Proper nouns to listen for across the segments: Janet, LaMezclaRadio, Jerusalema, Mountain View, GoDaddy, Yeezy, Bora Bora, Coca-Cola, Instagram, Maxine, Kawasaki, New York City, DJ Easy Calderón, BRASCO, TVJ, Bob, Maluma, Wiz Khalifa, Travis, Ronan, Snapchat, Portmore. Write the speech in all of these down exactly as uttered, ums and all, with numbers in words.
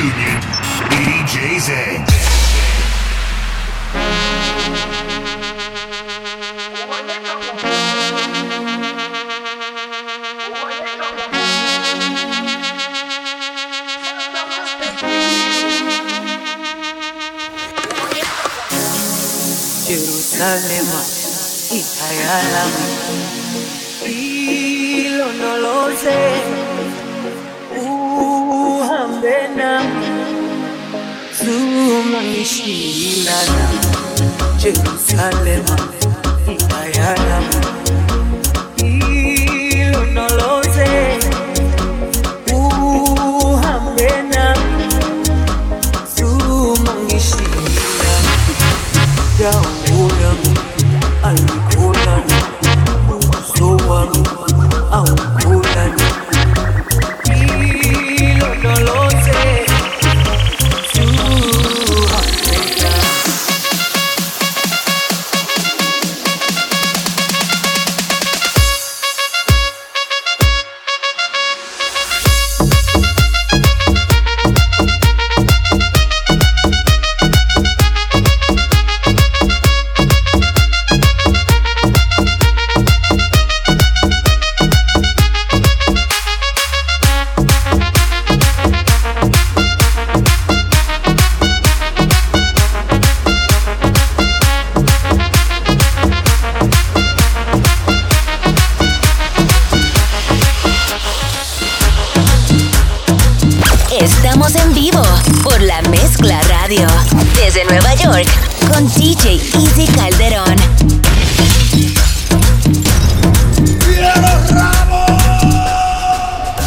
Reunion, D J's End. Jerusalema itayala hilo noloze uhambe nami tumanishilana Jerusalema itayala hilo noloze uhambe nami tumanishilana Desde Nueva York con D J Easy Calderón. ¡Mira los ramos!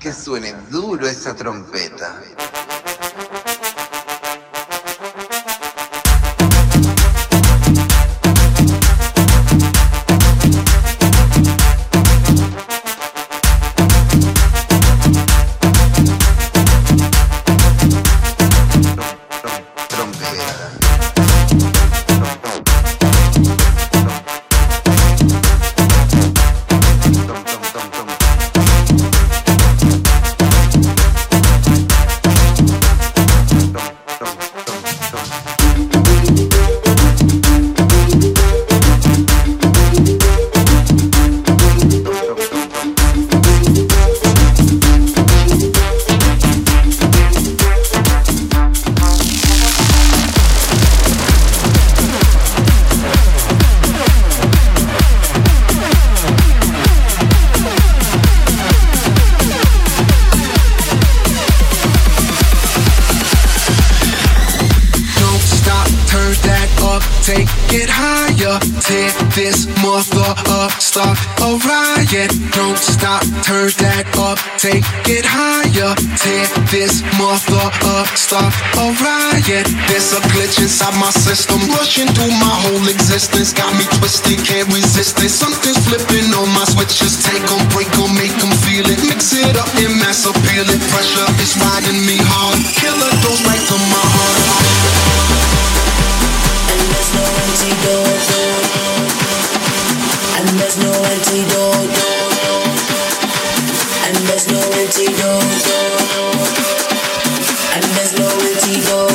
Que suene duro esa trompeta. Take it higher, tear this mother up, start a riot. There's a glitch inside my system, rushing through my whole existence. Got me twisted, can't resist it. Something's flipping on my switches. Take them, break them, make them feel it. Mix it up and mass appeal it. Pressure is riding me hard. Killer goes right to my heart. And there's no antidote. And there's no antidote. And there's no empty gold, and there's no empty gold.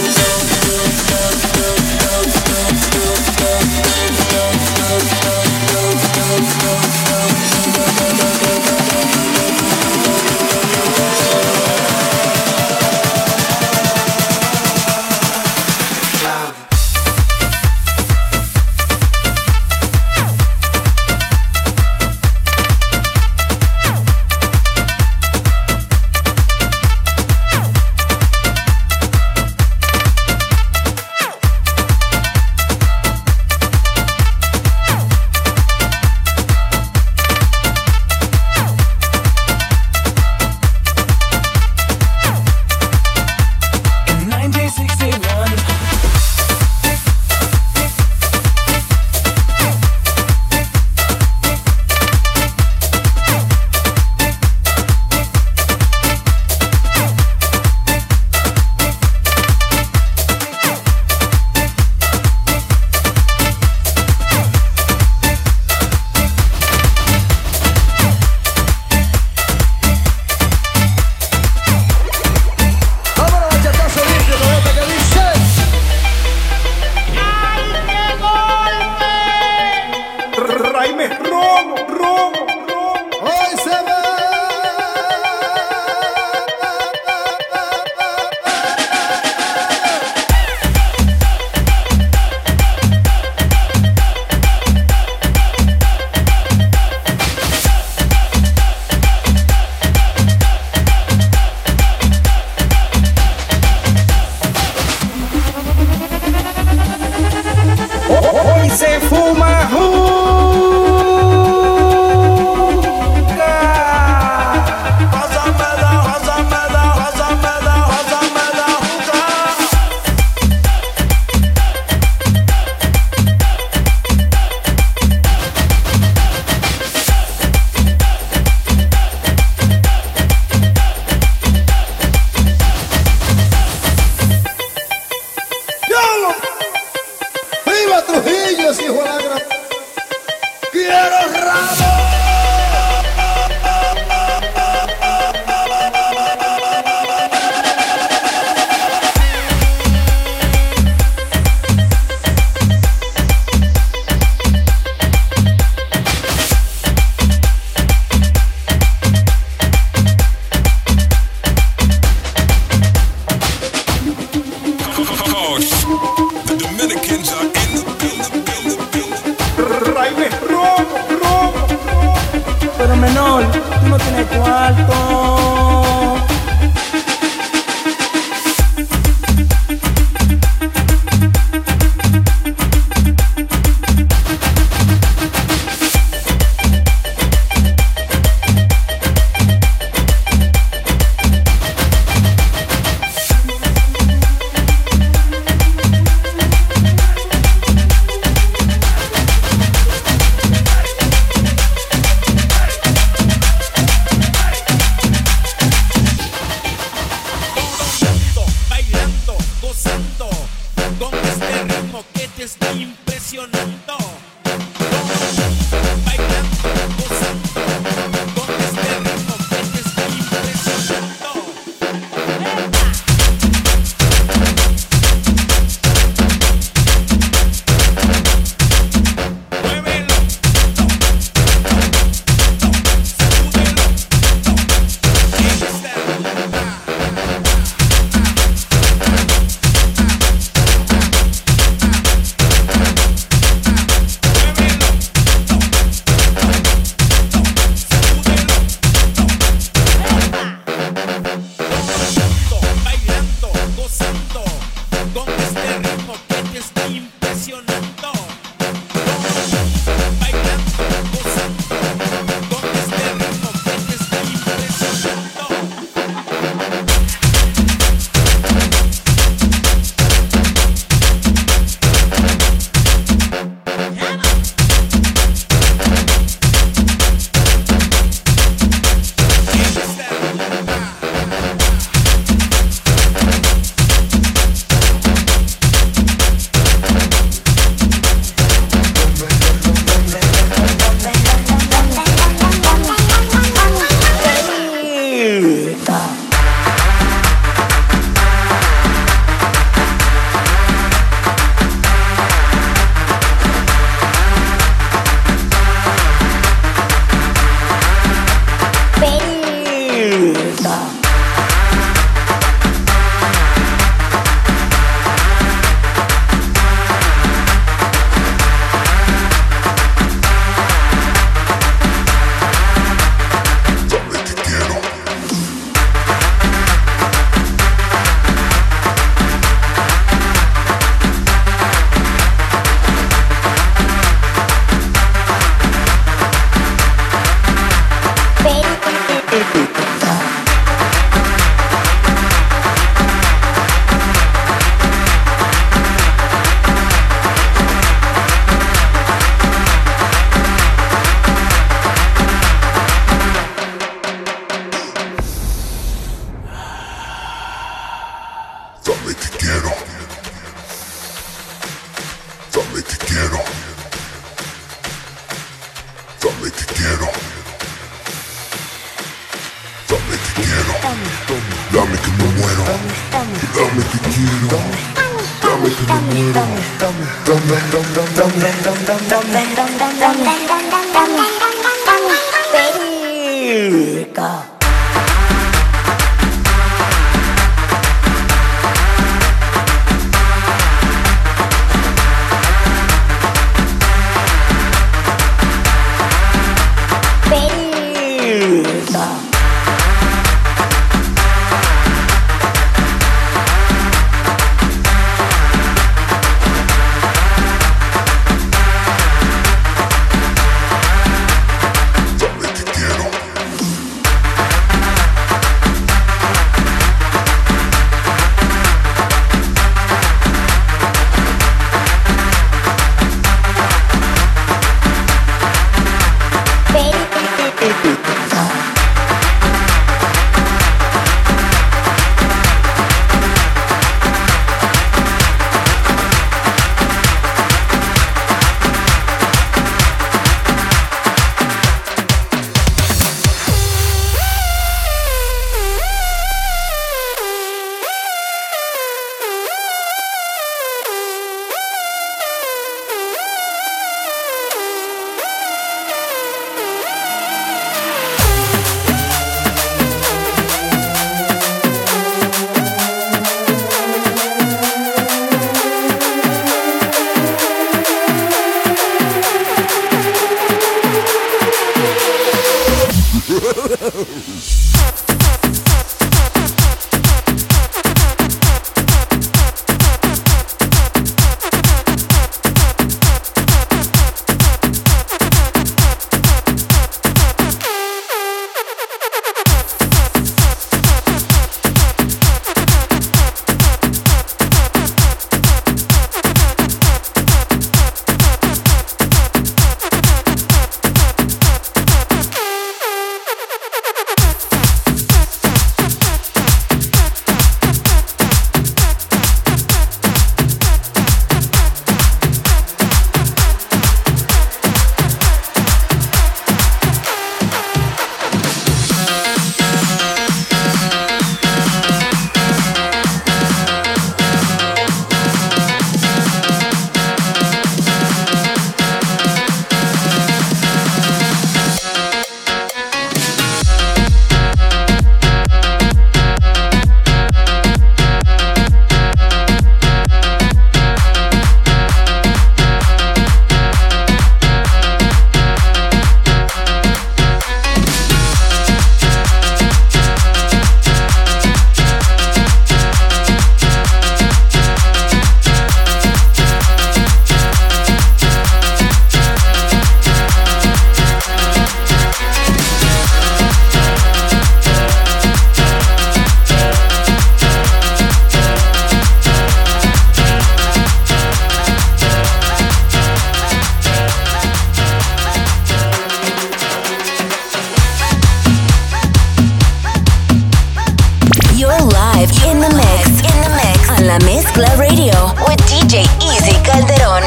Calderón.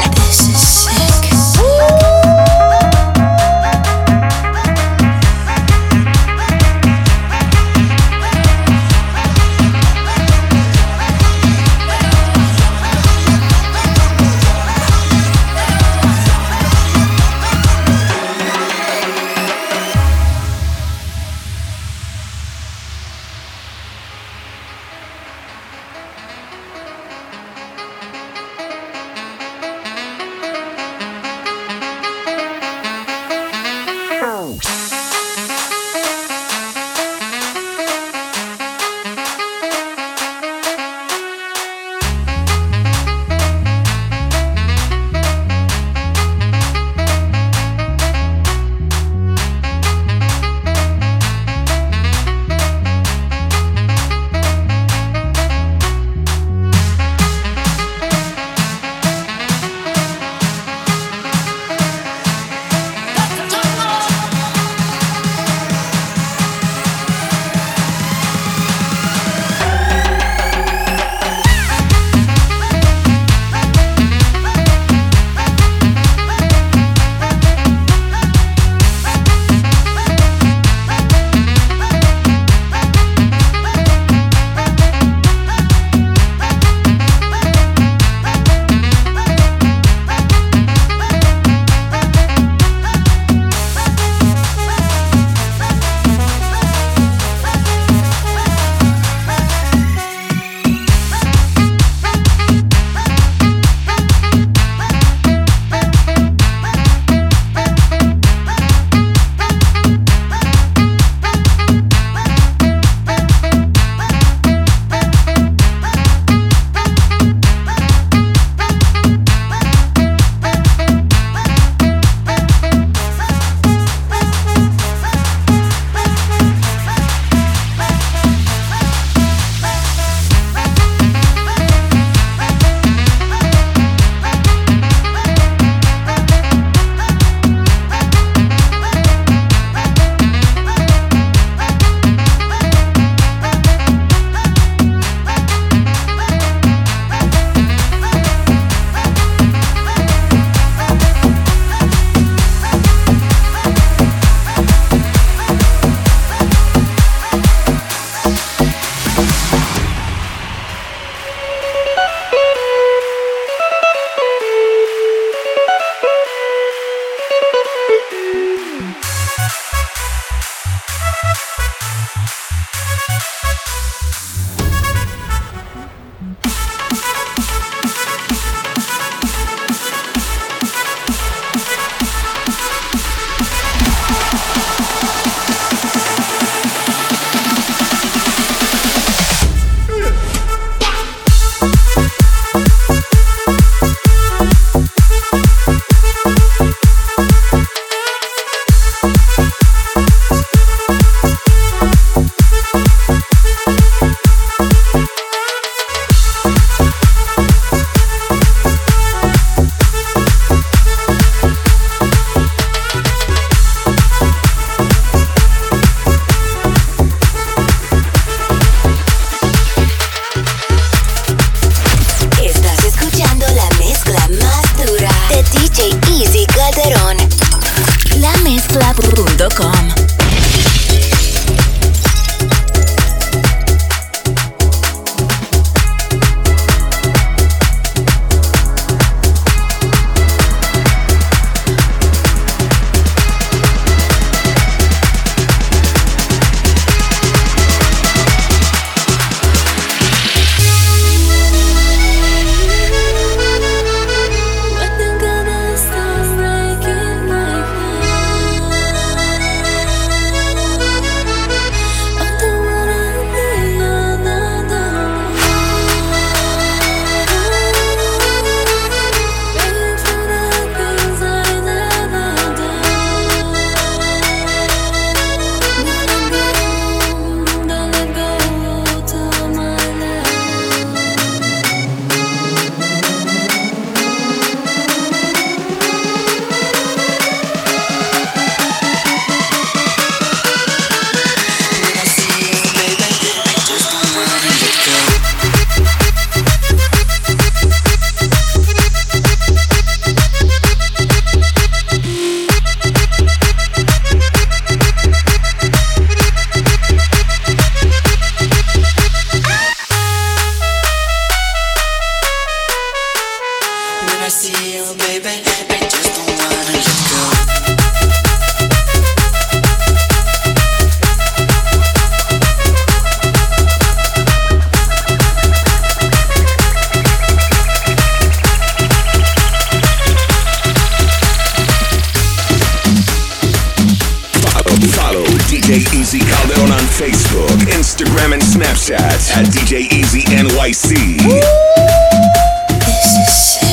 Instagram and Snapchat at D J Easy N Y C. This is sick.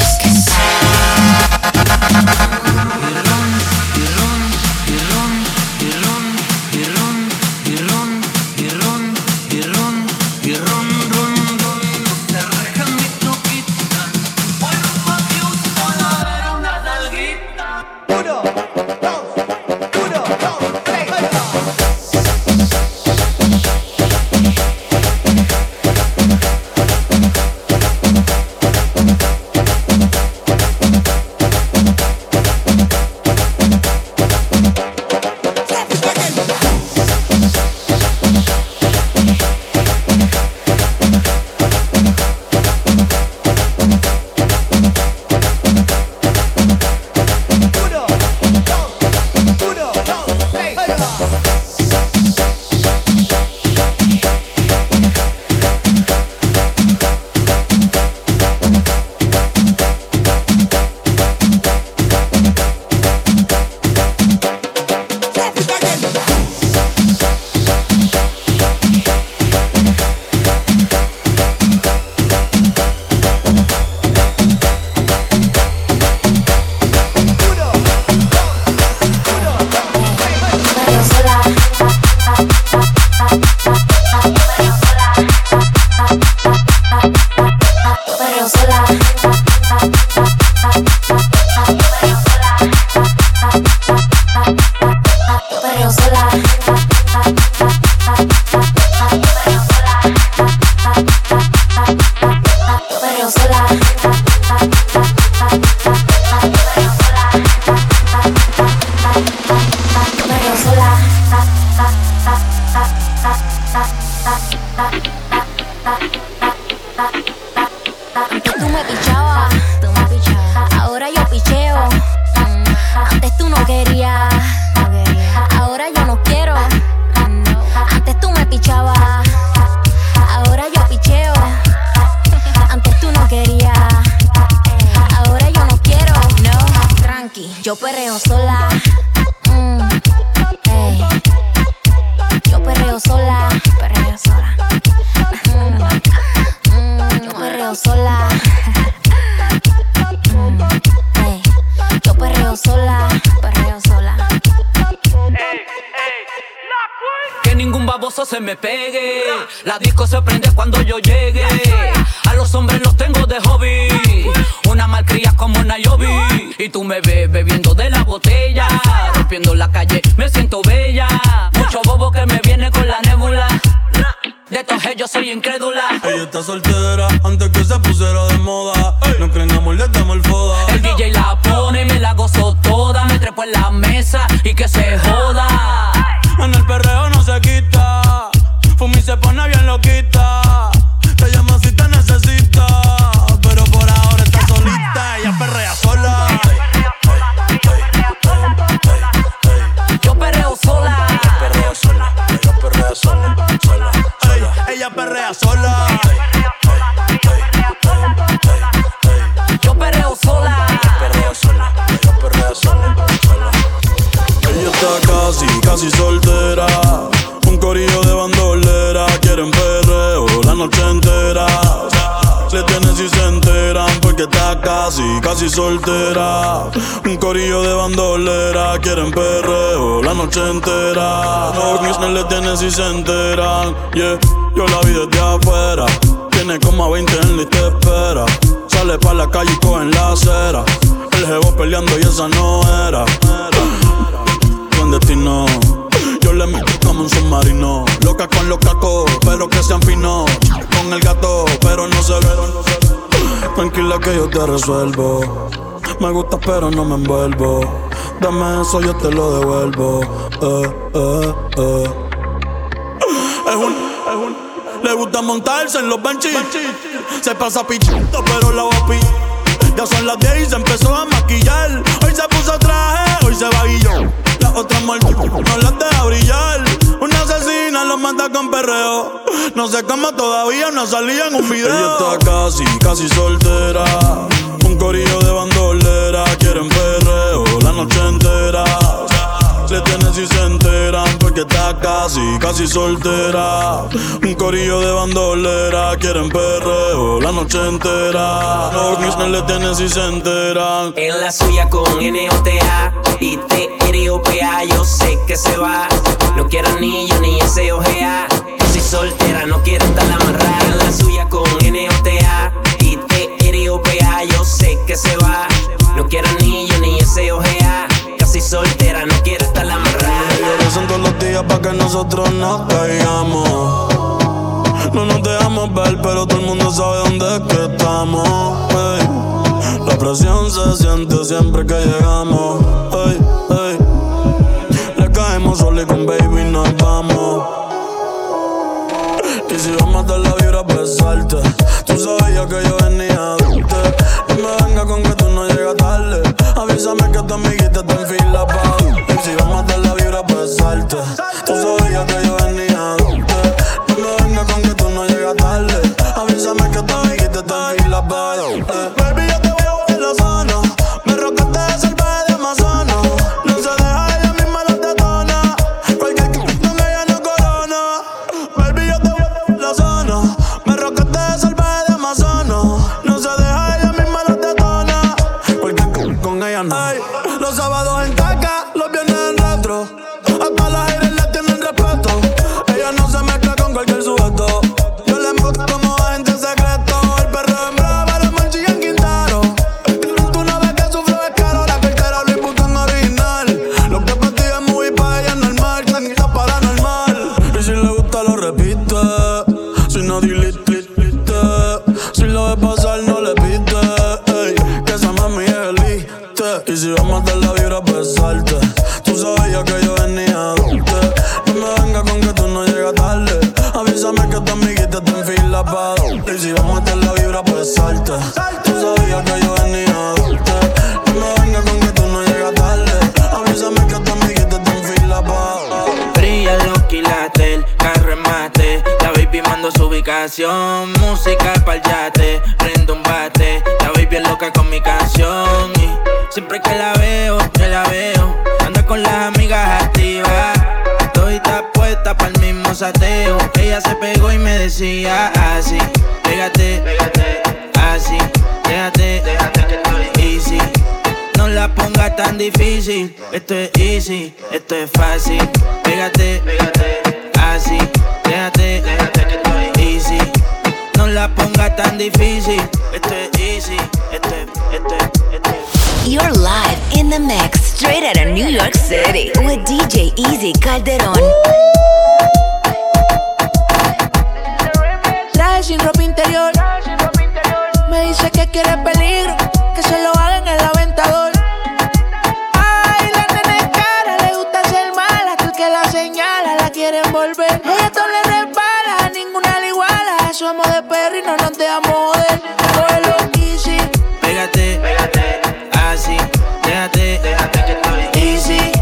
Soltera, un corillo de bandolera, quieren perreo la noche entera. Los niños no le tienen si se enteran. Yeah, yo la vi desde afuera. Tiene como a veinte en la y te espera. Sale pa' la calle y cogen la acera. El jevo peleando y esa no era. Clandestino, yo le meto como un submarino. Loca con los cacos, pero que sean finos. Con el gato, pero no se ve. Tranquila que yo te resuelvo. Me gusta pero no me envuelvo. Dame eso, yo te lo devuelvo. Eh, eh, eh. Es un, es un. Le gusta montarse en los benches. Se pasa pichito pero la va a pillar. Ya son las diez y se empezó a maquillar. Hoy se puso traje, hoy se va guillón. Las otras muertas no las deja brillar. Una asesina los mata con perreo. No sé cómo todavía no salía en un video. Ella está casi, casi soltera. Un corillo de bandolera. Quieren perreo la noche entera. Le tienes y se enteran porque está casi, casi soltera. Un corillo de bandolera, quieren perreo la noche entera. Los Gisnes le tienes y se enteran. En la suya con N O T A y T R O P A, yo sé que se va. No quiero anillo ni ese O G A. Yo soy soltera, no quiero estar amarrada. En la suya con N O T A y T R O P A, yo sé que se va. No quiero anillo ni ese O G A. Casi soltera, no quiero estar la amarrada. Yo rezo todos los días pa' que nosotros nos caigamos. No nos dejamos ver, pero todo el mundo sabe dónde es que estamos. Hey. La presión se siente siempre que llegamos. Hey, hey. Le caemos solo y con baby nos vamos. Y si vamos a dar la vibra a besarte, tú sabías que yo venía a verte. No me venga con que tú no llegas tarde. Avísame que tu amiguita está en fila pa' verte. Y si vamos a dar la vibra a besarte, tú sabías que yo venía a verte. No me venga con que tú no llegas tarde. Avísame que tu amiguita está en fila pa' verte. Baby, yo te voy a volver la sana. Me rocaste de salvaje de Amazonas. No se deja, ella misma la detona. Cualquier que no ella no corona. Baby, yo te voy a volver la sana. Me rocaste de salvaje de Amazonas. No se deja, ella misma la detona. Cualquier que con ella no. Ay, los sábados en caca, los viernes en retro. Hasta las aires le tienen respeto. Ella no se mezcla con cualquier sujeto. Yo le embuto como agente secreto. El perro en brava, la manchilla en Quintaro. Tú una vez que sufro es caro. La cartera Luis Butón original. Lo que para ti es muy pa' ella es normal. Tranquila paranormal. Y si le gusta lo repite. Si no delete, delete, delete. Si lo ves pasar no le pite. Ey, que esa mami es elite. Y si vamos a dar la vibra a besarte, tú sabías que yo venía a darte. No me venga con que tú no llegas tarde. Avísame que tu amiguita está en fila pa' darte. Y si vamos a dar la vibra a besarte, tú sabías que yo venía a darte. No me venga con que tú no llegas tarde. Avísame que tu amiguita está en fila pa' darte. Brilla los quilates, el carro en mate. La baby mando su ubicación. Música pa'l yate, prendo un bate. La baby es loca con mi canción. Y siempre que la veo, yo la veo. Anda con las amigas activas. Todita puesta pa'l mismo sateo. Ella se pegó y me decía así. Pégate, pégate, así. Déjate, déjate que estoy easy. No la pongas tan difícil. Esto es easy, esto es fácil. Pégate, pégate, así. Déjate, déjate que estoy easy. No la pongas tan difícil. Esto es easy, esto es, esto es, esto es. You're live in the mix, straight out of New York City with D J Easy Calderón. Traje sin ropa interior. Me dice que quiere peligro, que se lo hagan en el aventador. Ay, la nena es cara, le gusta ser mala. Tú que la señala, la quiere envolver. No, esto le resbala, a ninguna le iguala. Somos de perro y no nos dejamos joder. Todo lo easy. Pégate, pégate, así. Déjate, déjate que estoy easy.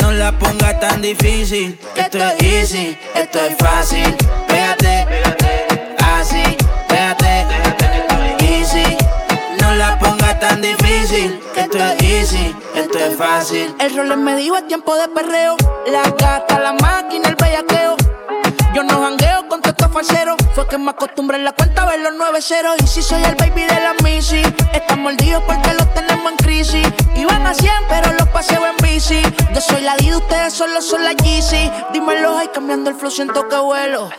No la pongas tan difícil. Esto es easy, esto es fácil. Pégate, pégate, así. Déjate, déjate que estoy easy. No la pongas tan difícil. Esto es easy, esto es fácil. El rol me dijo es tiempo de perreo. La gata, la máquina, el bellaqueo. Yo no jangueo con todos estos falseros. Fue que me acostumbré en la cuenta a ver los nueve ceros. Y si soy el baby de la Missy. Están mordidos porque los tenemos en crisis. Iban a cien pero los paseo en bici. Yo soy la D, ustedes solo son la Yeezy. Dímelo, ay, cambiando el flow siento que vuelo.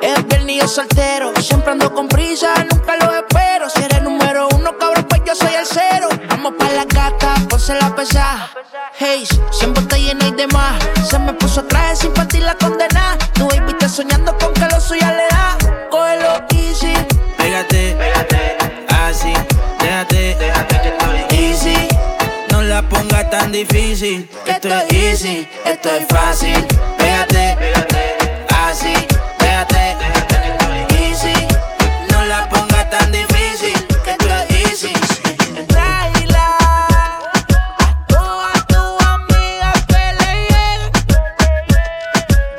Es viernes y yo soltero. Siempre ando con prisa, nunca los espero. Si eres número uno, cabrón, pues yo soy el cero. Vamos pa' la gata, ponse la pesada. Hey, siempre te llena y demás. Se me puso traje sin partir la condena. Tu baby está soñando con que lo suya le da. Cógelo easy. Pégate, pégate, así. Déjate, déjate que estoy easy. No la pongas tan difícil. Esto es easy, esto es fácil. Pégate, pégate, así. Déjate, déjate que estoy easy. No la pongas tan difícil. Que esto es easy. Tráela a todas tus amigas que le lleguen.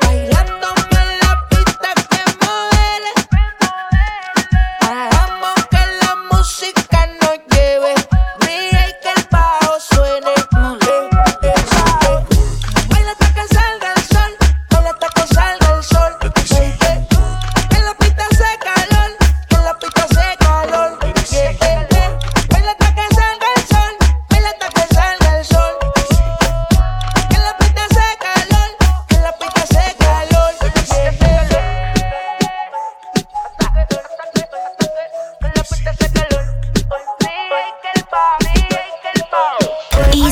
Bailándome en la pista que modele. Hagamos que la música nos lleve. Mira y que el bajo suene.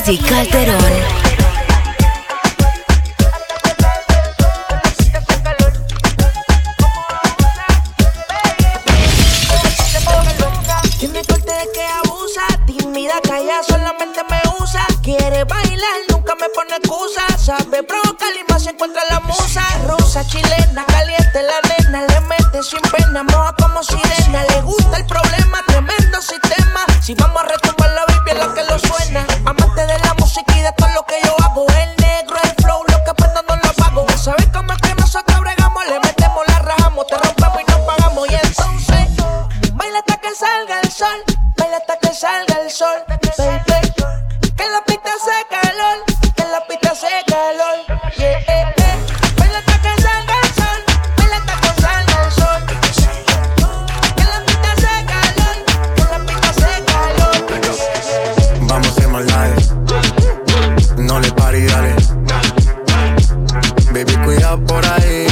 Easy Calderón. Sabe provocar y más encuentra la musa. Rusa, chilena, caliente la nena. Le mete sin pena, moja como sirena. Le gusta el problema, tremendo sistema. Si vamos a retomar la Biblia es la que lo suena. Amante de la música y de todo lo que yo hago. El negro, el flow, lo que aprendo no lo pago. Sabes cómo es que nosotros bregamos. Le metemos, la rajamos, te rompemos y nos pagamos. Y entonces, baila hasta que salga el sol. Baila hasta que salga el sol, baby. Que la pista seca calor. La pista hace calor, yeah, eh, eh. Baila hasta que salga el sol, baila hasta que salga el sol. Que la pista hace calor, que la pista hace calor. Vamos a hacer maldades, no le pares, dale. Baby, cuidado por ahí,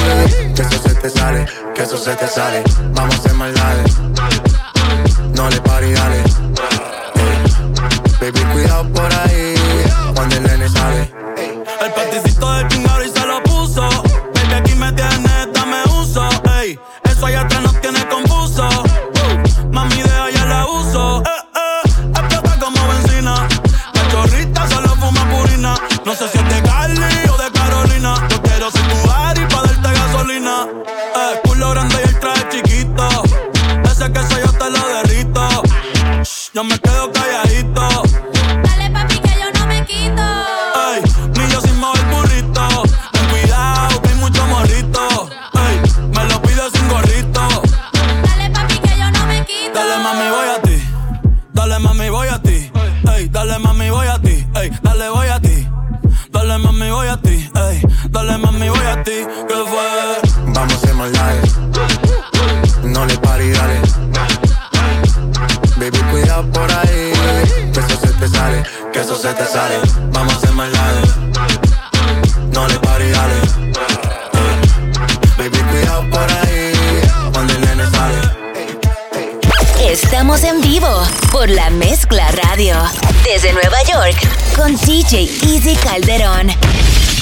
que eso se te sale, que eso se te sale. Vamos a hacer maldades, no le pares, dale. Baby, cuidado por ahí, cuando el nene sale. El paticito del chingado y se lo puso. Baby, aquí me tienes, dame uso. Ey, eso allá atrás nos tiene confuso. Uh, mami, de allá la uso. Eh, eh, explota como benzina. La chorrita solo fuma purina. No sé si es de Cali o de Carolina. Yo quiero ser tu Ari pa' darte gasolina. Eh, culo grande y el traje chiquito. Ese queso yo te lo derrito. Shh, yo me quedo calladito. Dale mami, voy a ti, ¿qué fue? Vamos a hacer maldades, no le pares, dale. Baby, cuidado por ahí, que eso se te sale, que eso se te sale. Vamos a hacer maldades, no le pares, dale. Baby, cuidado por ahí, cuando el nene sale. Estamos en vivo por La Mezcla Radio, desde Nueva York, con D J Easy Calderón.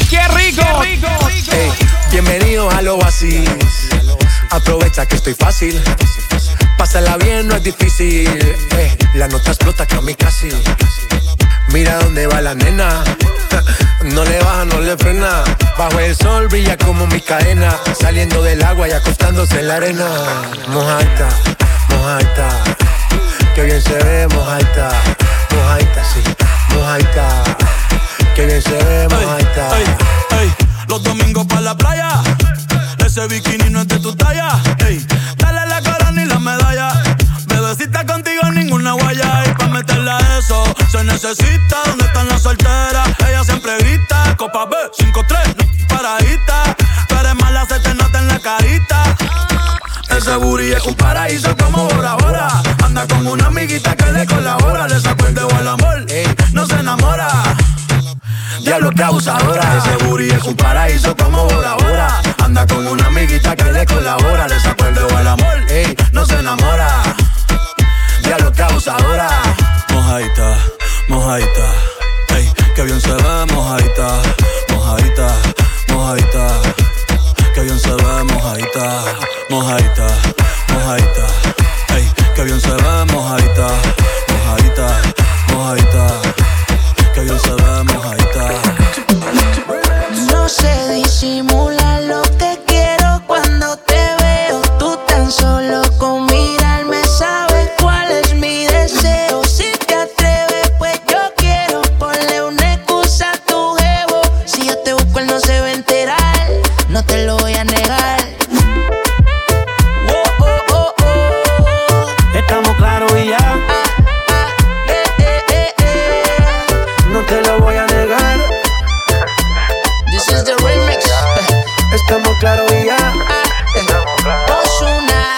¡Qué rico! Qué rico, rico. Hey, bienvenidos a lo vacío. Aprovecha que estoy fácil. Pásala bien, no es difícil. Hey, la nota explota que a mí casi. Mira dónde va la nena. No le baja, no le frena. Bajo el sol brilla como mi cadena. Saliendo del agua y acostándose en la arena. Mojaita, mojaita. Qué bien se ve, mojaita. Mojaita, sí, mojaita. Que bien se ve, mojaita. Ey, ey, ey, los domingos pa' la playa. Ese bikini no es de tu talla. Ey, dale la corona y la medalla. Bebecita contigo, ninguna guaya. Y pa' meterla a eso se necesita. ¿Dónde están las solteras? Ella siempre grita. Copa B, cinco tres, no paradita. Tú eres mala, se te nota en la carita. Ese booty es un paraíso como Bora Bora. Anda con una amiguita que le colabora. Le sacó el dedo al amor, no se enamora. Diablo que abusadora. Ese booty es un paraíso como Bora Bora. Anda con una amiguita que le colabora. Le sacó el dedo al amor, ey, no se enamora. Diablo que abusadora. Mojaita, mojaita. Ey, que bien se ve, mojaita. Mojaita, mojaita. Que bien se ve, mojaita. Mojaita, mojaita. Ey, que bien se ve, mojaita. Mojaita, mojaita. Que bien se ve, mojaita. No se disimula lo que quiero cuando te veo. Tú tan solo con mirarme sabes cuál es mi deseo. Si te atreves pues yo quiero. Ponle una excusa a tu jevo. Si yo te busco él no se va a enterar. No te lo voy a negar. Oh, oh, oh, oh. Estamos claros y ya. Ah, ah, eh, eh, eh, eh. No te lo voy a negar. This is the remix. Estamos claros y ya. Osuna.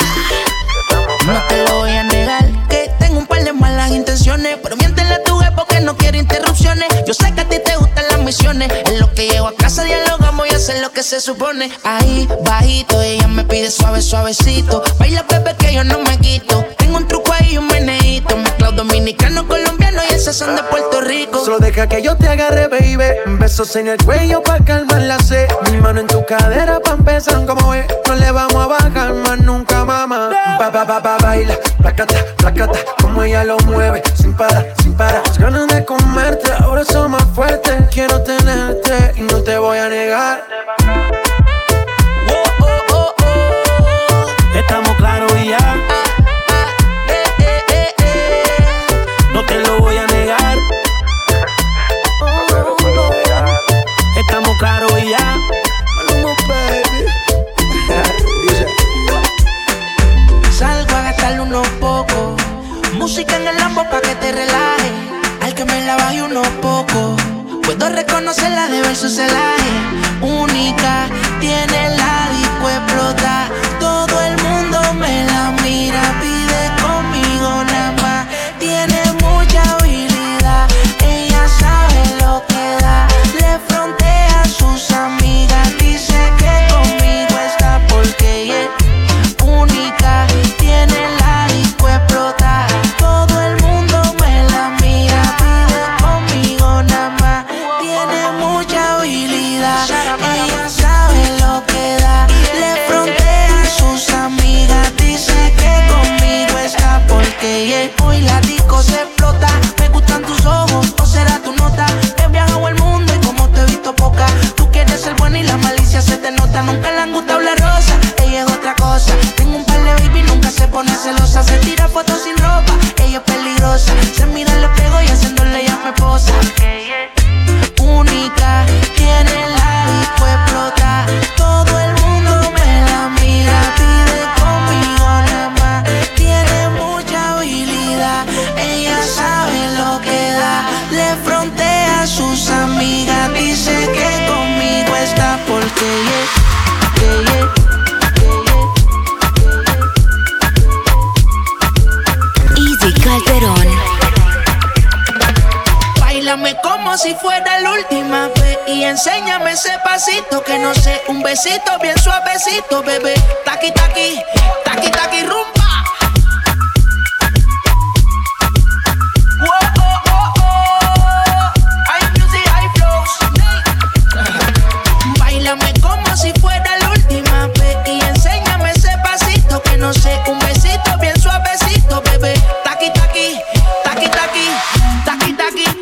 No te lo voy a negar. Que tengo un par de malas intenciones. Pero miéntele a tu jefe porque no quiero interrupciones. Yo sé que a ti te gustan las misiones. En lo que llego a casa dialogamos y hacer lo que se supone. Ahí, bajito, ella me pide suave, suavecito. Baila, bebé, que yo no me quito. Tengo un truco ahí, un meneíto. Mezclado dominicano dominicano, colombiano y esos son de Puerto Rico. Solo deja que yo te agarre, baby. Besos en el cuello pa' calmar la sed. Mi mano en tu cadera pa' empezar, como ves. No le vamos a bajar más nunca, mamá. Ba, ba, ba, ba, baila, placata, placata, como ella lo mueve, sin parar, sin parar. Las ganas de comerte, ahora son más fuertes. Quiero tenerte y no te voy a negar. Oh, oh, oh, oh. Estamos claros y ya. Ah, ah, eh, eh, eh, eh. No te lo voy a negar. Oh, no. Estamos claros y ya. Maluma, baby. Salgo a gastarle unos pocos. Música en el Lambo pa' que te relaje. Al que me la baje unos pocos. Puedo reconocerla de ver su celaje. Única, tiene la disco explota. Todo el mundo me la mira, pide conmigo nada más. Tiene mucha habilidad, ella sabe lo que da. Le frontea a sus amigas, dice que conmigo está porque ella es única. Tiene la disco explota. Todo el mundo me la mira, pide conmigo nada más. Tiene mucha habilidad, ella sabe lo que da. Le frontea a sus amigas, dice que conmigo está porque yeah. Hoy la disco se explota. Me gustan tus ojos, o será tu nota. He viajado el mundo y como te he visto poca. Tú quieres ser buena y la malicia se te nota. Nunca le han gustado la rosa, ella es otra cosa. Tengo un par de baby, nunca se pone celosa. Se tira fotos sin ropa, ella es peligrosa. Se mira en el espejo y haciéndole ya me posa. Única, tiene la disco explota. Todo el mundo me la mira, pide conmigo nada más. Tiene mucha habilidad, ella sabe lo que da. Le frontea a sus amigas, dice que conmigo está porque yeah, yeah, yeah. Easy Calderón. Bailame como si fuera la última vez y enséñame ese pasito que no sé. Un besito bien suavecito, bebé. Taqui, taqui, taqui, taqui, rumba. Wow, oh, oh, oh. Hay music, hay flows. Bailame como si fuera la última vez y enséñame ese pasito que no sé. Un besito bien suavecito, bebé. Taqui, taqui, taqui, taqui, taqui, taqui.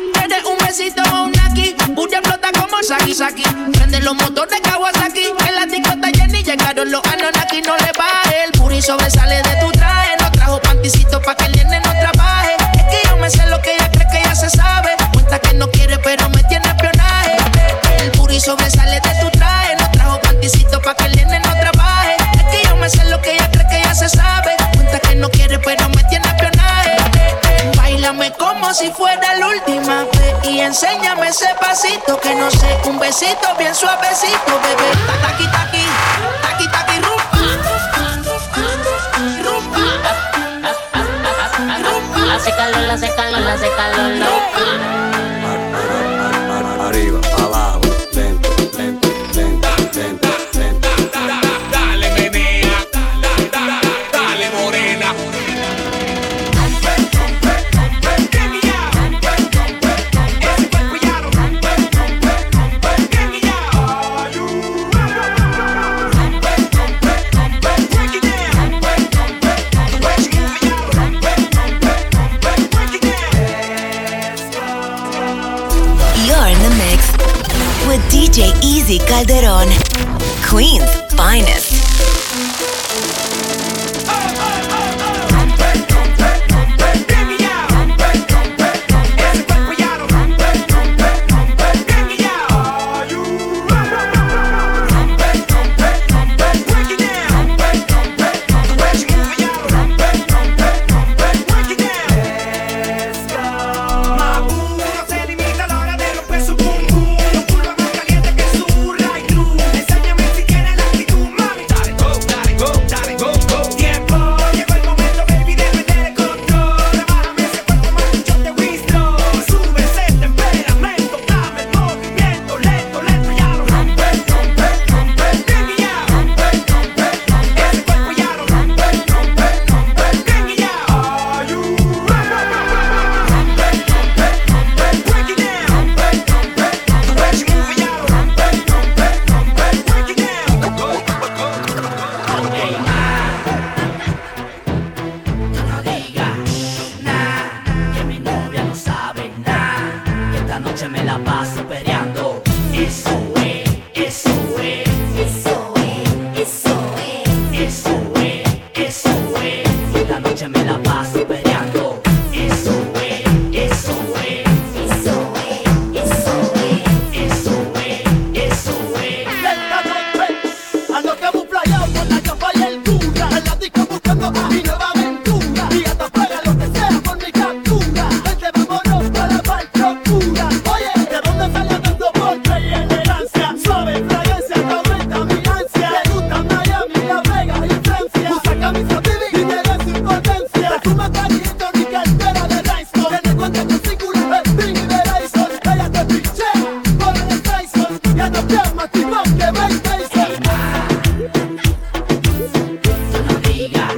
Bulla flota como Saki Saki. Prende los motores Kawasaki. En la discoteca Jenny llegaron los Anonaki. No le baje, el puri sobresale de tu traje. No trajo panticitos pa' que el nene no trabaje. Es que yo me sé lo que ella cree que ya se sabe. Cuenta que no quiere pero me tiene espionaje. El puri sobresale de tu traje. No trajo panticitos pa' que el nene no trabaje. Es que yo me sé lo que ella cree que ya se sabe. Cuenta que no quiere pero me tiene espionaje. Báilame como si fuera la última vez y enséñame ese pasito que no sé. Un besito bien suavecito, bebé. Taqui, taqui, taqui, taqui, rumba. Rumba. Rumba. Hace calor, hace calor, hace calor. Rumba. Arriba, abajo, lento, lento, lento, lento, lento. Dale, menea, dale, morena. D J Easy Calderón, Queen's finest. diga nada.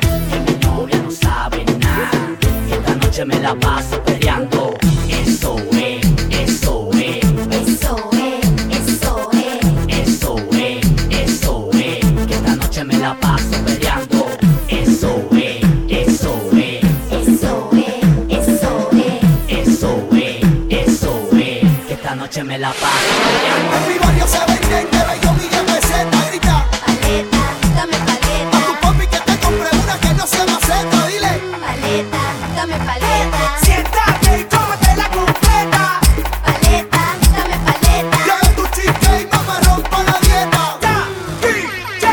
Que mi novia no sabe nada. Que esta noche me la paso peleando. Eso es, eso es. Eso es, eso es. Eso es, eso es. Que esta noche me la paso peleando. Eso es, eso es. Eso es, eso es. Eso es, eso es. Que esta noche me la paso peleando. En mi barrio se venden de bello y de peseta. Grita paleta, dame paleta. A tu papi que te compre una que no sea maceta. Dile paleta, dame paleta. Siéntate y cómete la completa. Paleta, dame paleta. Lleva tu cheesecake, mamarrón pa' la dieta. Ya, y ya, ya.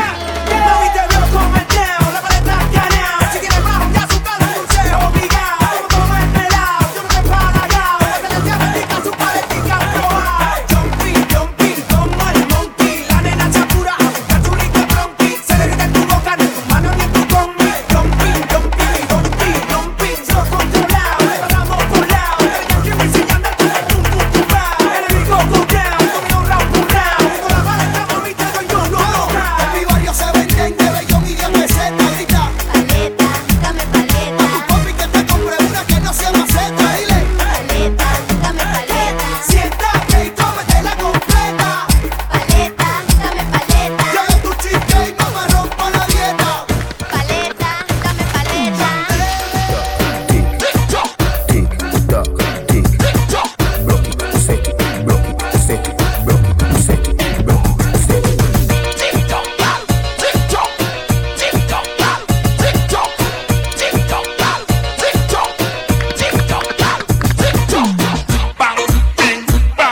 Mami te veo con meneo, la paleta canea. Si quieres más, ya azúcar un dulce obligado. Como todo es pelado, yo no te para ya. La paleta bendita, su paletica roja. Jumpy, jumpy, toma el monkey. La nena se apura a buscar su rica pronti. Se le grita en tu boca, en tu mano y en tu combi. Jumpy, jumpy, jumpy, jumpy. Solo controlado, le paramos por lado. Estrellas que me enseñan a hacer un tucupao. Enemigo cuñao, comió un round cuñao. Con la paleta bonita doy yo lo tocao. En mi barrio se venden de bellón y de peseta. Grita paleta, dame paleta. A tu papi que te compre una que no sea maceta. Dile paleta, dame paleta. Siéntate y cómete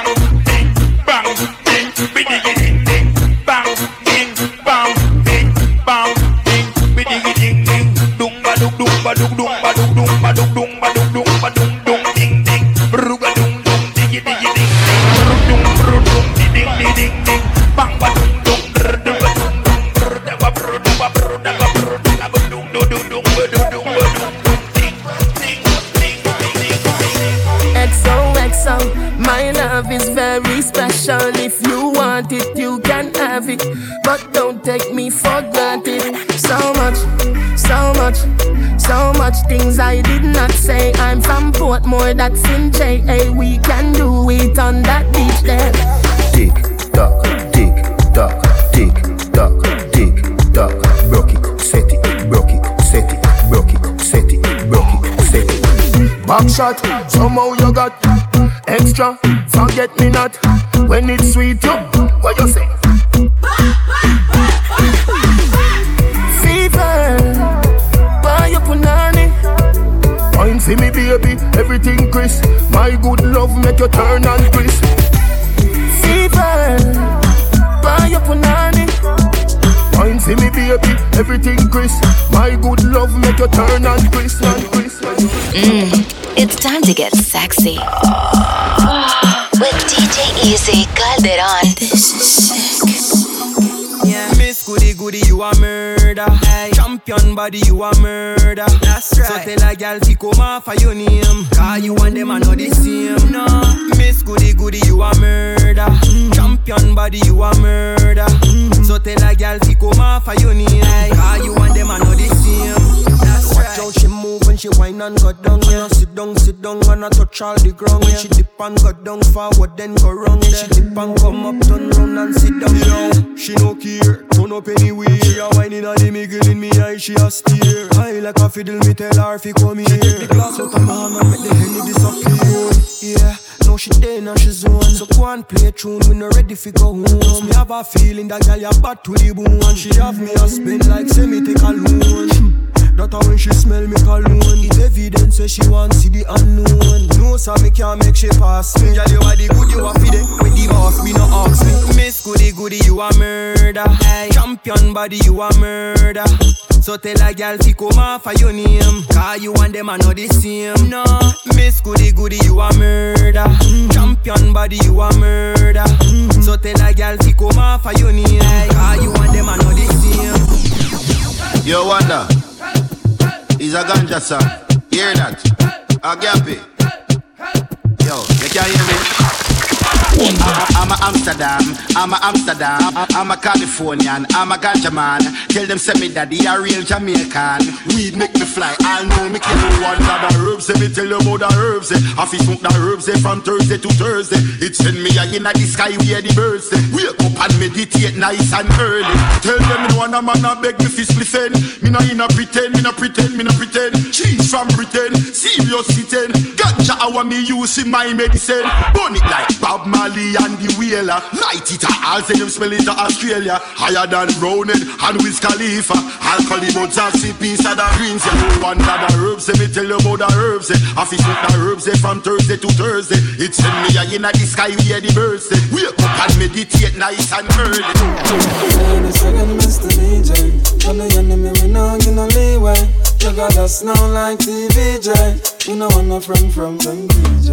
la completa. Paleta, dame paleta. Lleva tu cheesecake, mamarrón pa' la dieta. Paleta, dame paleta. X O X O, my love is very special. If you want it, you can have it, but don't take me for granted. So much, so much, so much things I did not say. I'm from Portmore, that's in J A. We can do it on that beach there. Tick tock, tick tock, tick tock, tick tock. Broke it, set it, broke it, set it, broke it, set it, broke it, set it. Back shot, somehow you got extra. Forget me not when it's sweet. You, what you say? Fever, buy your punani. Wine for me, baby, everything crisp. My good love make you turn and crisp. Fever, buy your punani. Wine for me, baby, everything crisp. My good love make you turn and crisp and crisp. Mm, it's time to get sexy with D J Easy Calderón. This is sick. Yeah. Miss Goody Goody, you a murder. Aye. Champion body, you a murder. That's right. So tell a girl to come off of your name. Cause you and them are not the same. No. Miss Goody Goody, you a murder. Mm. Champion body, you a murder. Mm. So tell a girl to come off of your name. Aye. Cause you and them are not the same. That's right. Watch how she move when she whine and go down. Yeah. When I sit down, sit down, and I touch all the ground. Yeah. When she dip and go down forward, then go round. Then yeah. She dip and come up, turn round and sit down. Yeah. She no care, turn up anywhere. She a whining at the middle in me eye, she a stare. I like a fiddle, me tell her if you come here. She take the glass out of my hand and make the henny disappear. Yeah. Now she there, now she zone. So go and play a tune, we no ready fi go home. Cause me have a feeling that girl ya bad to the bone. And she have me a spin like say me take a loan. That's how when she smell me cologne. It's evidence say she want see the unknown. No, so me can't make she pass me. Girl, you are the good, you are fide. With the boss, me no ask me. Miss Goody Goody, you a murder. Aye. Champion body, you a murder. So tell a girl to come off of your name. Cause you and them are not the same. No, Miss Goody Goody, you a murder. Mm. Champion body, you a murder. Mm. So tell a girl to come off of your name. Aye. Cause you and them are not the same. Yo, Wanda. He's a ganja song. Hear that? Agape. Yo, you can hear me? I'm a Amsterdam, I'm a Amsterdam, I'm a Californian, I'm a ganja man. Tell them send me daddy a real Jamaican. Weed make me fly, I know me kill one of the herbs. Me tell you about the herbs. I fi smoke the herbs from Thursday to Thursday. It send me a inna the sky where the birds. Wake up and meditate nice and early. Tell them me no wanna man a beg me fi spliffin. Me no inna pretend, me no pretend, me no pretend. Cheese from Britain, serious sitting. Ganja hour me use in my medicine. Burn it like Bob Marley and the Wheeler. Light it I'll say them smell it to Australia. Higher than Ronan and Wiz Khalifa. Alcohol buds are sip piece of the greens. You know one of the herbs. Me tell you about the herbs. I fi smoke the herbs from Thursday to Thursday. It send me a inna the sky where the birds. Wake up and meditate nice and early. Hey, this again, Mister D J. I'm the enemy, we know you no leeway. You got us now like T V J. You know I'm not friend from them D J.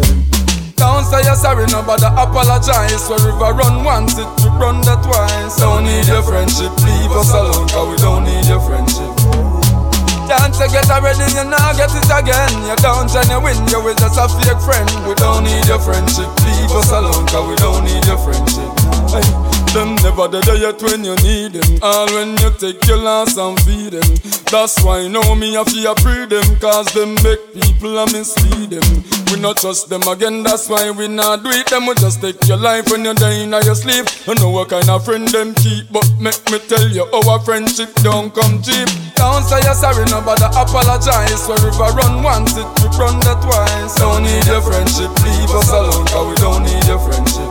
Don't say you're sorry, nobody apologize. Where river run once, it should run that twice. Don't need your friendship, leave us alone, cause we don't need your friendship. Can't you get already, you now get it again. You don't genuine, you will just a fake friend. We don't need your friendship, leave us alone, cause we don't need your friendship. Hey. Them never the day yet when you need them. All when you take your last and feed them. That's why now me I fear free them, cause them make people and mislead them. We not trust them again, that's why we not do it. Them we just take your life when you're dying or you sleep. You know what kind of friend them keep, but make me tell you, our friendship don't come cheap. Don't say you're sorry, nobody apologize. Where river run once, it should run that twice. Don't need your friendship, leave us alone, cause we don't need your friendship.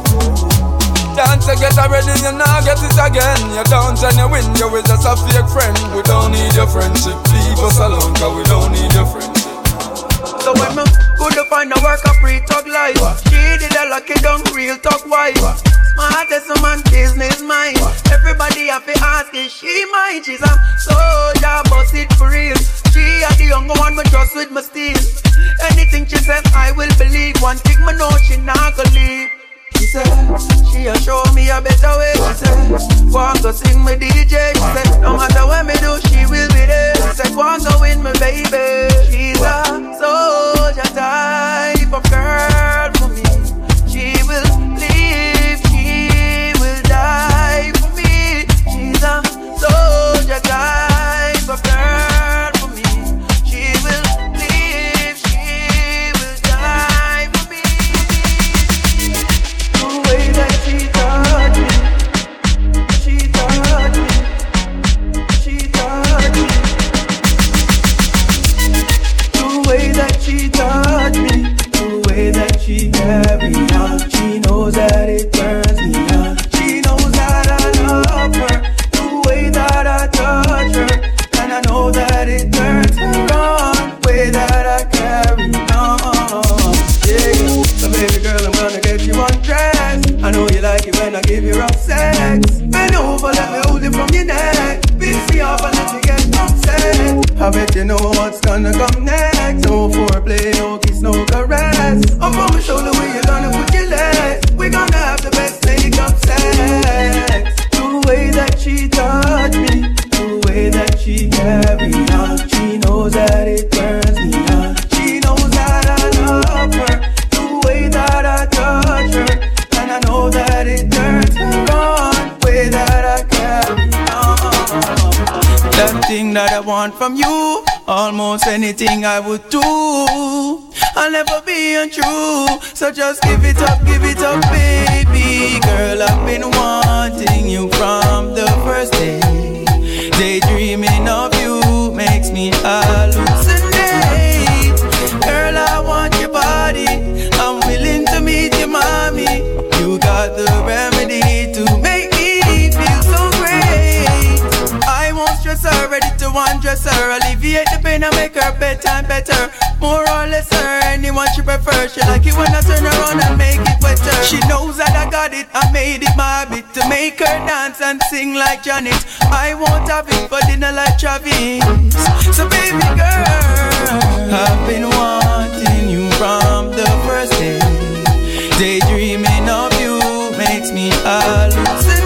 Can't you get already, you now get it again. You don't genuine, you will just a fake friend. We don't need your friendship, leave us alone, cause we don't need your friendship. So when me go to find a work of free talk life, she did a lucky down real talk wife. My heart is a man business mind. Everybody have to ask is she mine? She's a soldier, but it for real. She a the younger one, me trust with my steel. Anything she says, I will believe. One thing me know, she not gonna leave. She said, she a show me a better way. She said, go on go sing me D J. She said, no matter what me do, she will be there. She said, go on go win me baby. She's a soldier type of girl for me. She will live, she will die for me. She's a soldier type of girl. She knows that it burns me up. She knows that I love her, the way that I touch her, and I know that it turns me on, the way that I carry on. Yeah, so baby girl, I'm gonna get you undressed. I know you like it when I give you rough sex. Bend over, let me hold it from your neck. Beat me off and let me get upset. I bet you know what's gonna come next. No foreplay, no kiss, no caress. Up on my shoulder when you're gonna put your legs. We're gonna have the best make up sex. The way that she touch me, the way that she carry on. She knows that it burns me on. She knows that I love her, the way that I touch her, and I know that it turns me on, the way that I carry on. That thing that I want from you, almost anything I would do. I'll never be untrue, so just give it up, give it up, baby. Girl, I've been wanting you from the first day. Daydreaming of you makes me hallucinate. Girl, I want your body, I'm willing to meet your mommy. You got the remedy to make me feel so great. I won't stress her, ready to undress her. Alleviate the pain and make her bedtime better. More or less her, anyone she prefers. She like it when I turn around and make it wetter. She knows that I got it, I made it my habit to make her dance and sing like Janet. I won't have it for dinner like Travis. So baby girl, I've been wanting you from the first day. Daydreaming of you makes me hallucinate.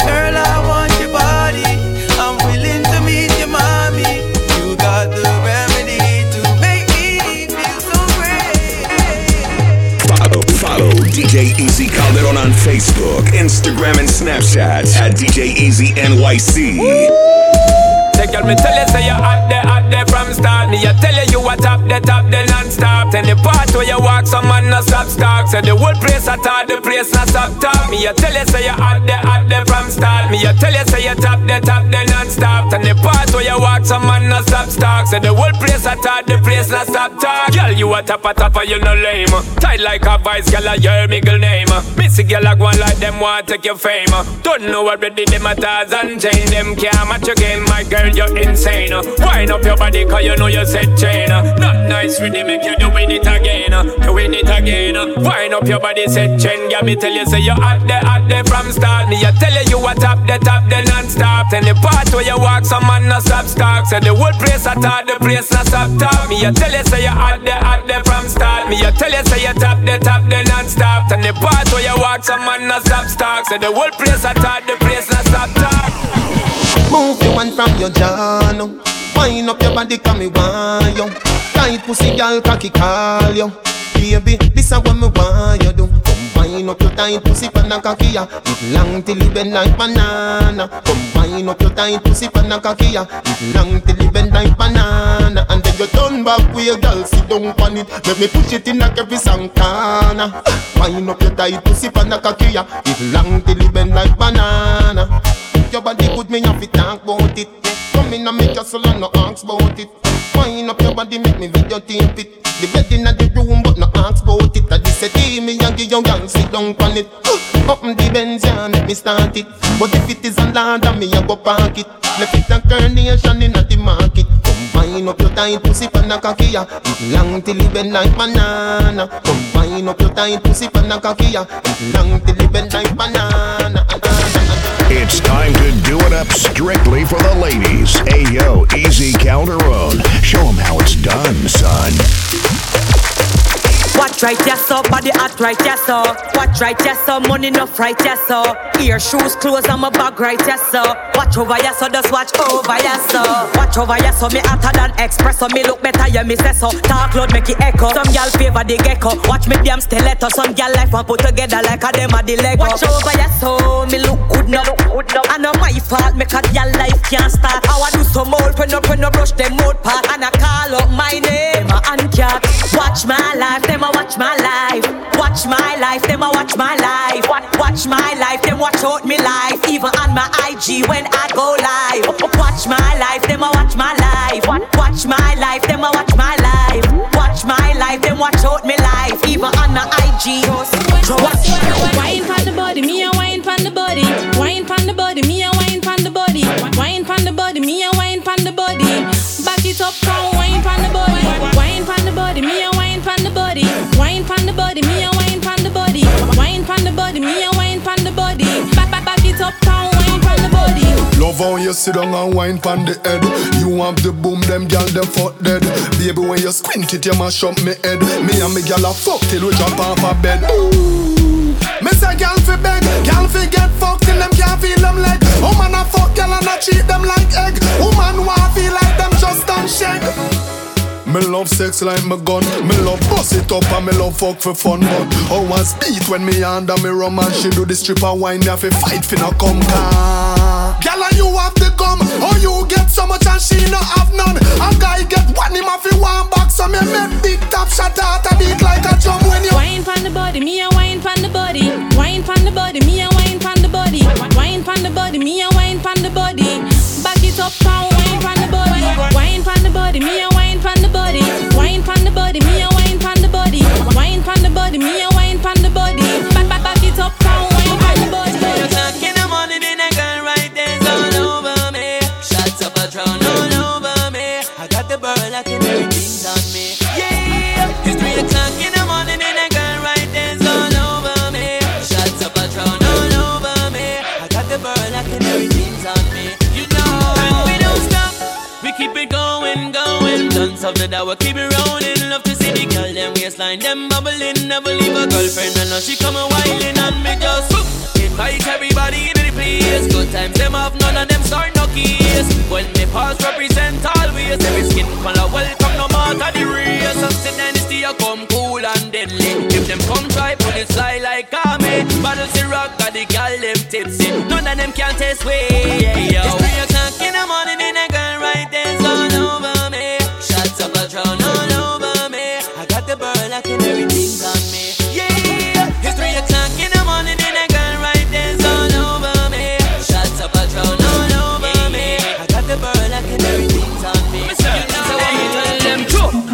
Girl, I want your body, I'm willing to meet your mommy. You got the remedy D J Instagram and Snapchat at D J Easy N Y C. The girl me tell you say you hot there, hot there from start. Me a tell you you a top there, top there non-stop. Then the part where you walk, some man no stop stop. Say the whole place a top, the place no stop top. Me a tell you say you hot there, hot there from start. Me a tell you say you top there, top there non-stop. Then the part where you walk, some man no stop stop. Say the whole place a top, the place no stop top. Girl you a top a top, you no lame. Tight like a vice, girl a your middle name. Missy girl a go on like them want take your fame. Don't know already them a thousand chain. Them can't match your game, my girl. You're insane. Wind up your body, cause you know you set chain. Not nice with it, make you doing it again. Doing it again. Wind up your body, set chain. Yeah, me tell you, say you're hot there, hot there from start. Me, I tell you, you a top there, top there non-stop. And the part where you walk, some man no stop stock. Say the whole place a top, the place no stop top. Me, I tell you, say you're hot there, hot there from start. Me, I tell you, say you're top there, top there non-stop. And the part where you walk, some man no stop stock. Say the whole place a top, the place no stop top. Move your hand from your jano. Wind up your body, come me want you. Tight pussy, girl, cocky call you. Baby, this is what me want you do. Come wind up your tight pussy, panda cocky ya. It long till it bend like banana. Come wind up your tight pussy, panda cocky ya. It long till it bend like banana. And then you turn back with your girl, sit down on it. Let me push it in like every Santana. Wind up your tight pussy, panda cocky ya. It long till it bend like banana. Your body good, me have to talk about it. Come in and make your soul and no ask about it. Wind up your body, make me video tape it. The bed in the room, but no ask about it. I just say, hey, me and give your girl sit down on it. Up in the Benz, yeah, make me start it. But if it is a land, me I go park it. Left it a carnation in the market. Combine up your tight pussy pan a cocky ya. It long till it bend like banana. Combine up your tight pussy pan a cocky ya. It long till it bend like banana. It's time to do it up strictly for the ladies. Ayo, Easy Calderón. Show them how it's done, son. Watch right, yes, sir. Body hot right, yes, sir. Watch right, yes, sir. Money enough right, yes, sir. Ear, shoes, clothes, I'm a bag right, yes, sir. Watch over, yes, sir. Just watch over, yes, sir. Watch over, yes, sir. Me hotter than express, so me look better, yeah, me say so. Talk loud, make it echo. Some y'all favor the gecko. Watch me damn stiletto. Some y'all life one put together like a them a the Lego. Watch over, yes, sir. Me look good now. I know my fault, me cause y'all life can't start. I want do some old, pen up, pen up, brush them old part. And I call up my name, my uncat. Watch my life, them a watch my life. Watch my life, them a watch my life. Watch my life, them watch out me life. Even on my I G when I go live. Watch my life, them a watch my life. Watch my life, them a watch my life. Watch my life, them watch out me life. Even on my I G. Watch. Wine pan the body, me a wine pan the body. Wine pan the body, me a wine pan the body. Wine pan the body, me a wine pan the body. Back it up, come wine pan the body. Wine pan the body, me a wine pan the body. Wine pan the body, me a wine pan the body. Wine pan the body, me a wine pan the body. Back, back, back it up, town, wine pan the body. Love how you sit down and wine pan the head. You have the boom, them gal, them fuck dead. Baby, when you squint it, you mash up me head. Me and me gal a fuck till we jump off a bed. Ooh, me say gal fi beg, gal fi get fucked till them can't feel them leg. Woman a fuck gal and a treat them like egg. Woman wanna feel like them just don't shake. Me love sex like my gun. Me love bust it up and me love fuck for fun. But I want speed when me under me rum. And she do the stripper wine. They have a fight finna come. Girl and you have to come. Oh you get so much and she not have none. A guy get one him off he one box. So me make big top shot out a beat like a drum when you wine pan the body, me a wine pan the body. Wine pan the body, me a wine pan the body. Wine pan the body, me a wine pan the body. Back it up town, wine pan the body. Wine pan the body, me a wine pan the body. Wine pan the body, me a wine pan the body. Wine pan the body, me a wine pan the body. Back, back, back it up, down, wine pan the body. You're talking the money, then I can write this all over me. Shots of a drown all over me. I got the barrel, I can everything's on me. Yeah, you're still talking the money, then I can write this all over me. Shots of a drown all over me. I got the barrel, I can everything's on me. You know, and we don't stop, we keep it going, going. Dance of the day, we keep it rolling. Love to see the girl, them waistline, them bubbling. Never leave a girlfriend, and now she come a whining. And me just whoop, invite everybody into the place. Good times, them have none of them start no keys. When me pass represent always. Every skin color welcome, no matter the race. Some say dynasty, I come cool and deadly. If them come try, put it fly like a me. Battle the rock, got the the girl them tipsy. None of them can taste way. Yo. It's three o'clock in the morning and a girl right there's all over me. Shots up a drown all over me. I got the bird like and everything's on me. Yeah. It's three o'clock in the morning and a girl right there's all over me. Shots up a drown all over me. I got the bird like and everything's on me. You know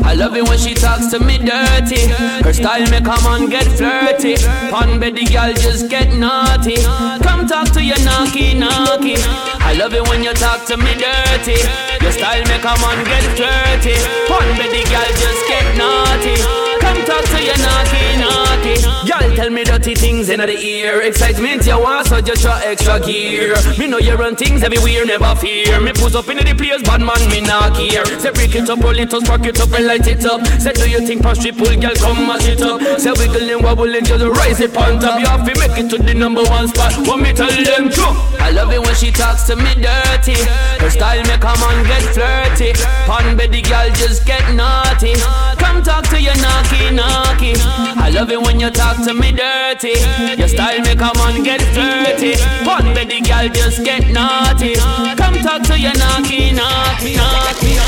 I love it when she talks to me dirty. Her style me come on get flirty. Pon bed the girl just get naughty. Come talk to your knocky knocky. I love it when you talk to me dirty. Your style me come on get flirty. Pon bed the girl just get naughty. Come talk to your knocky knocky. Y'all tell me dirty things in the ear. Excitement you want so just try extra gear. Me know you run things everywhere, never fear. Me pulls up into the place, bad man me knock here. Say break it up, roll it up, spark it up and like it up. Say do you think past triple girl come mash it up. Say wiggle and wobble and just rise it on top. You have to make it to the number one spot. Want me tell them true? I love it when she talks to me dirty. Her style me come on get flirty. Pon bed the girl just get naughty. Come talk to your knocky knocky. I love it when you talk to me dirty. Your style me come on get flirty. Pon bed the girl just get naughty. Come talk to your knocky knocky knocky.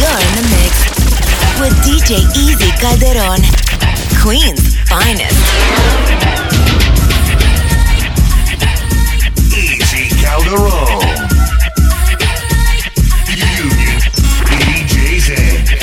You're in the mix with D J Easy Calderón, Queen's finest. Easy Calderón, Union D Js.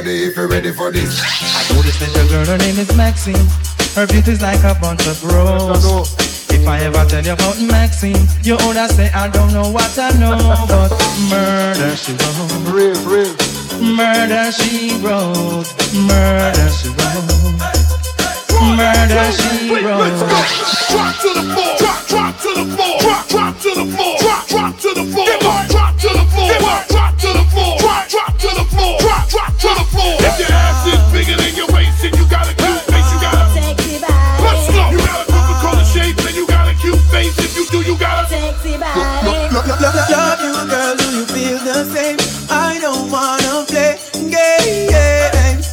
If you're ready for this, I know this little girl, her name is Maxine. Her beauty's like a bunch of roses. If I ever tell you about Maxine, you would say I don't know what I know. But murder she wrote, real, real. Murder she wrote, murder she wrote, murder she wrote. Drop to the floor, drop, drop to the floor, drop, drop to the floor, drop, drop to the floor, drop to the floor, drop to the floor, drop, drop to the floor, drop, drop to the floor. If your ass is bigger than your waist, then you got a cute face. You got a sexy body. Let's go. You got a Coca-Cola shape, then you got a cute face. If you do, you got a sexy body. Love you, girl. Do you feel the same? I don't wanna play games,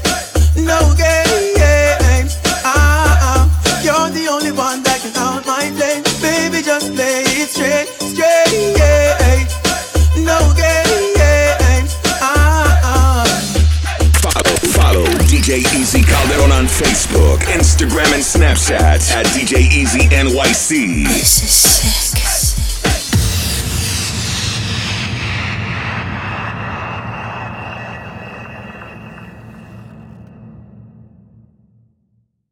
no games. Ah, you're the only one that can out my play. Baby, just play it straight, straight. No games. Ah, follow, follow D J Easy Calderón on Facebook, Instagram, and Snapchat at D J Easy N Y C. This is sick.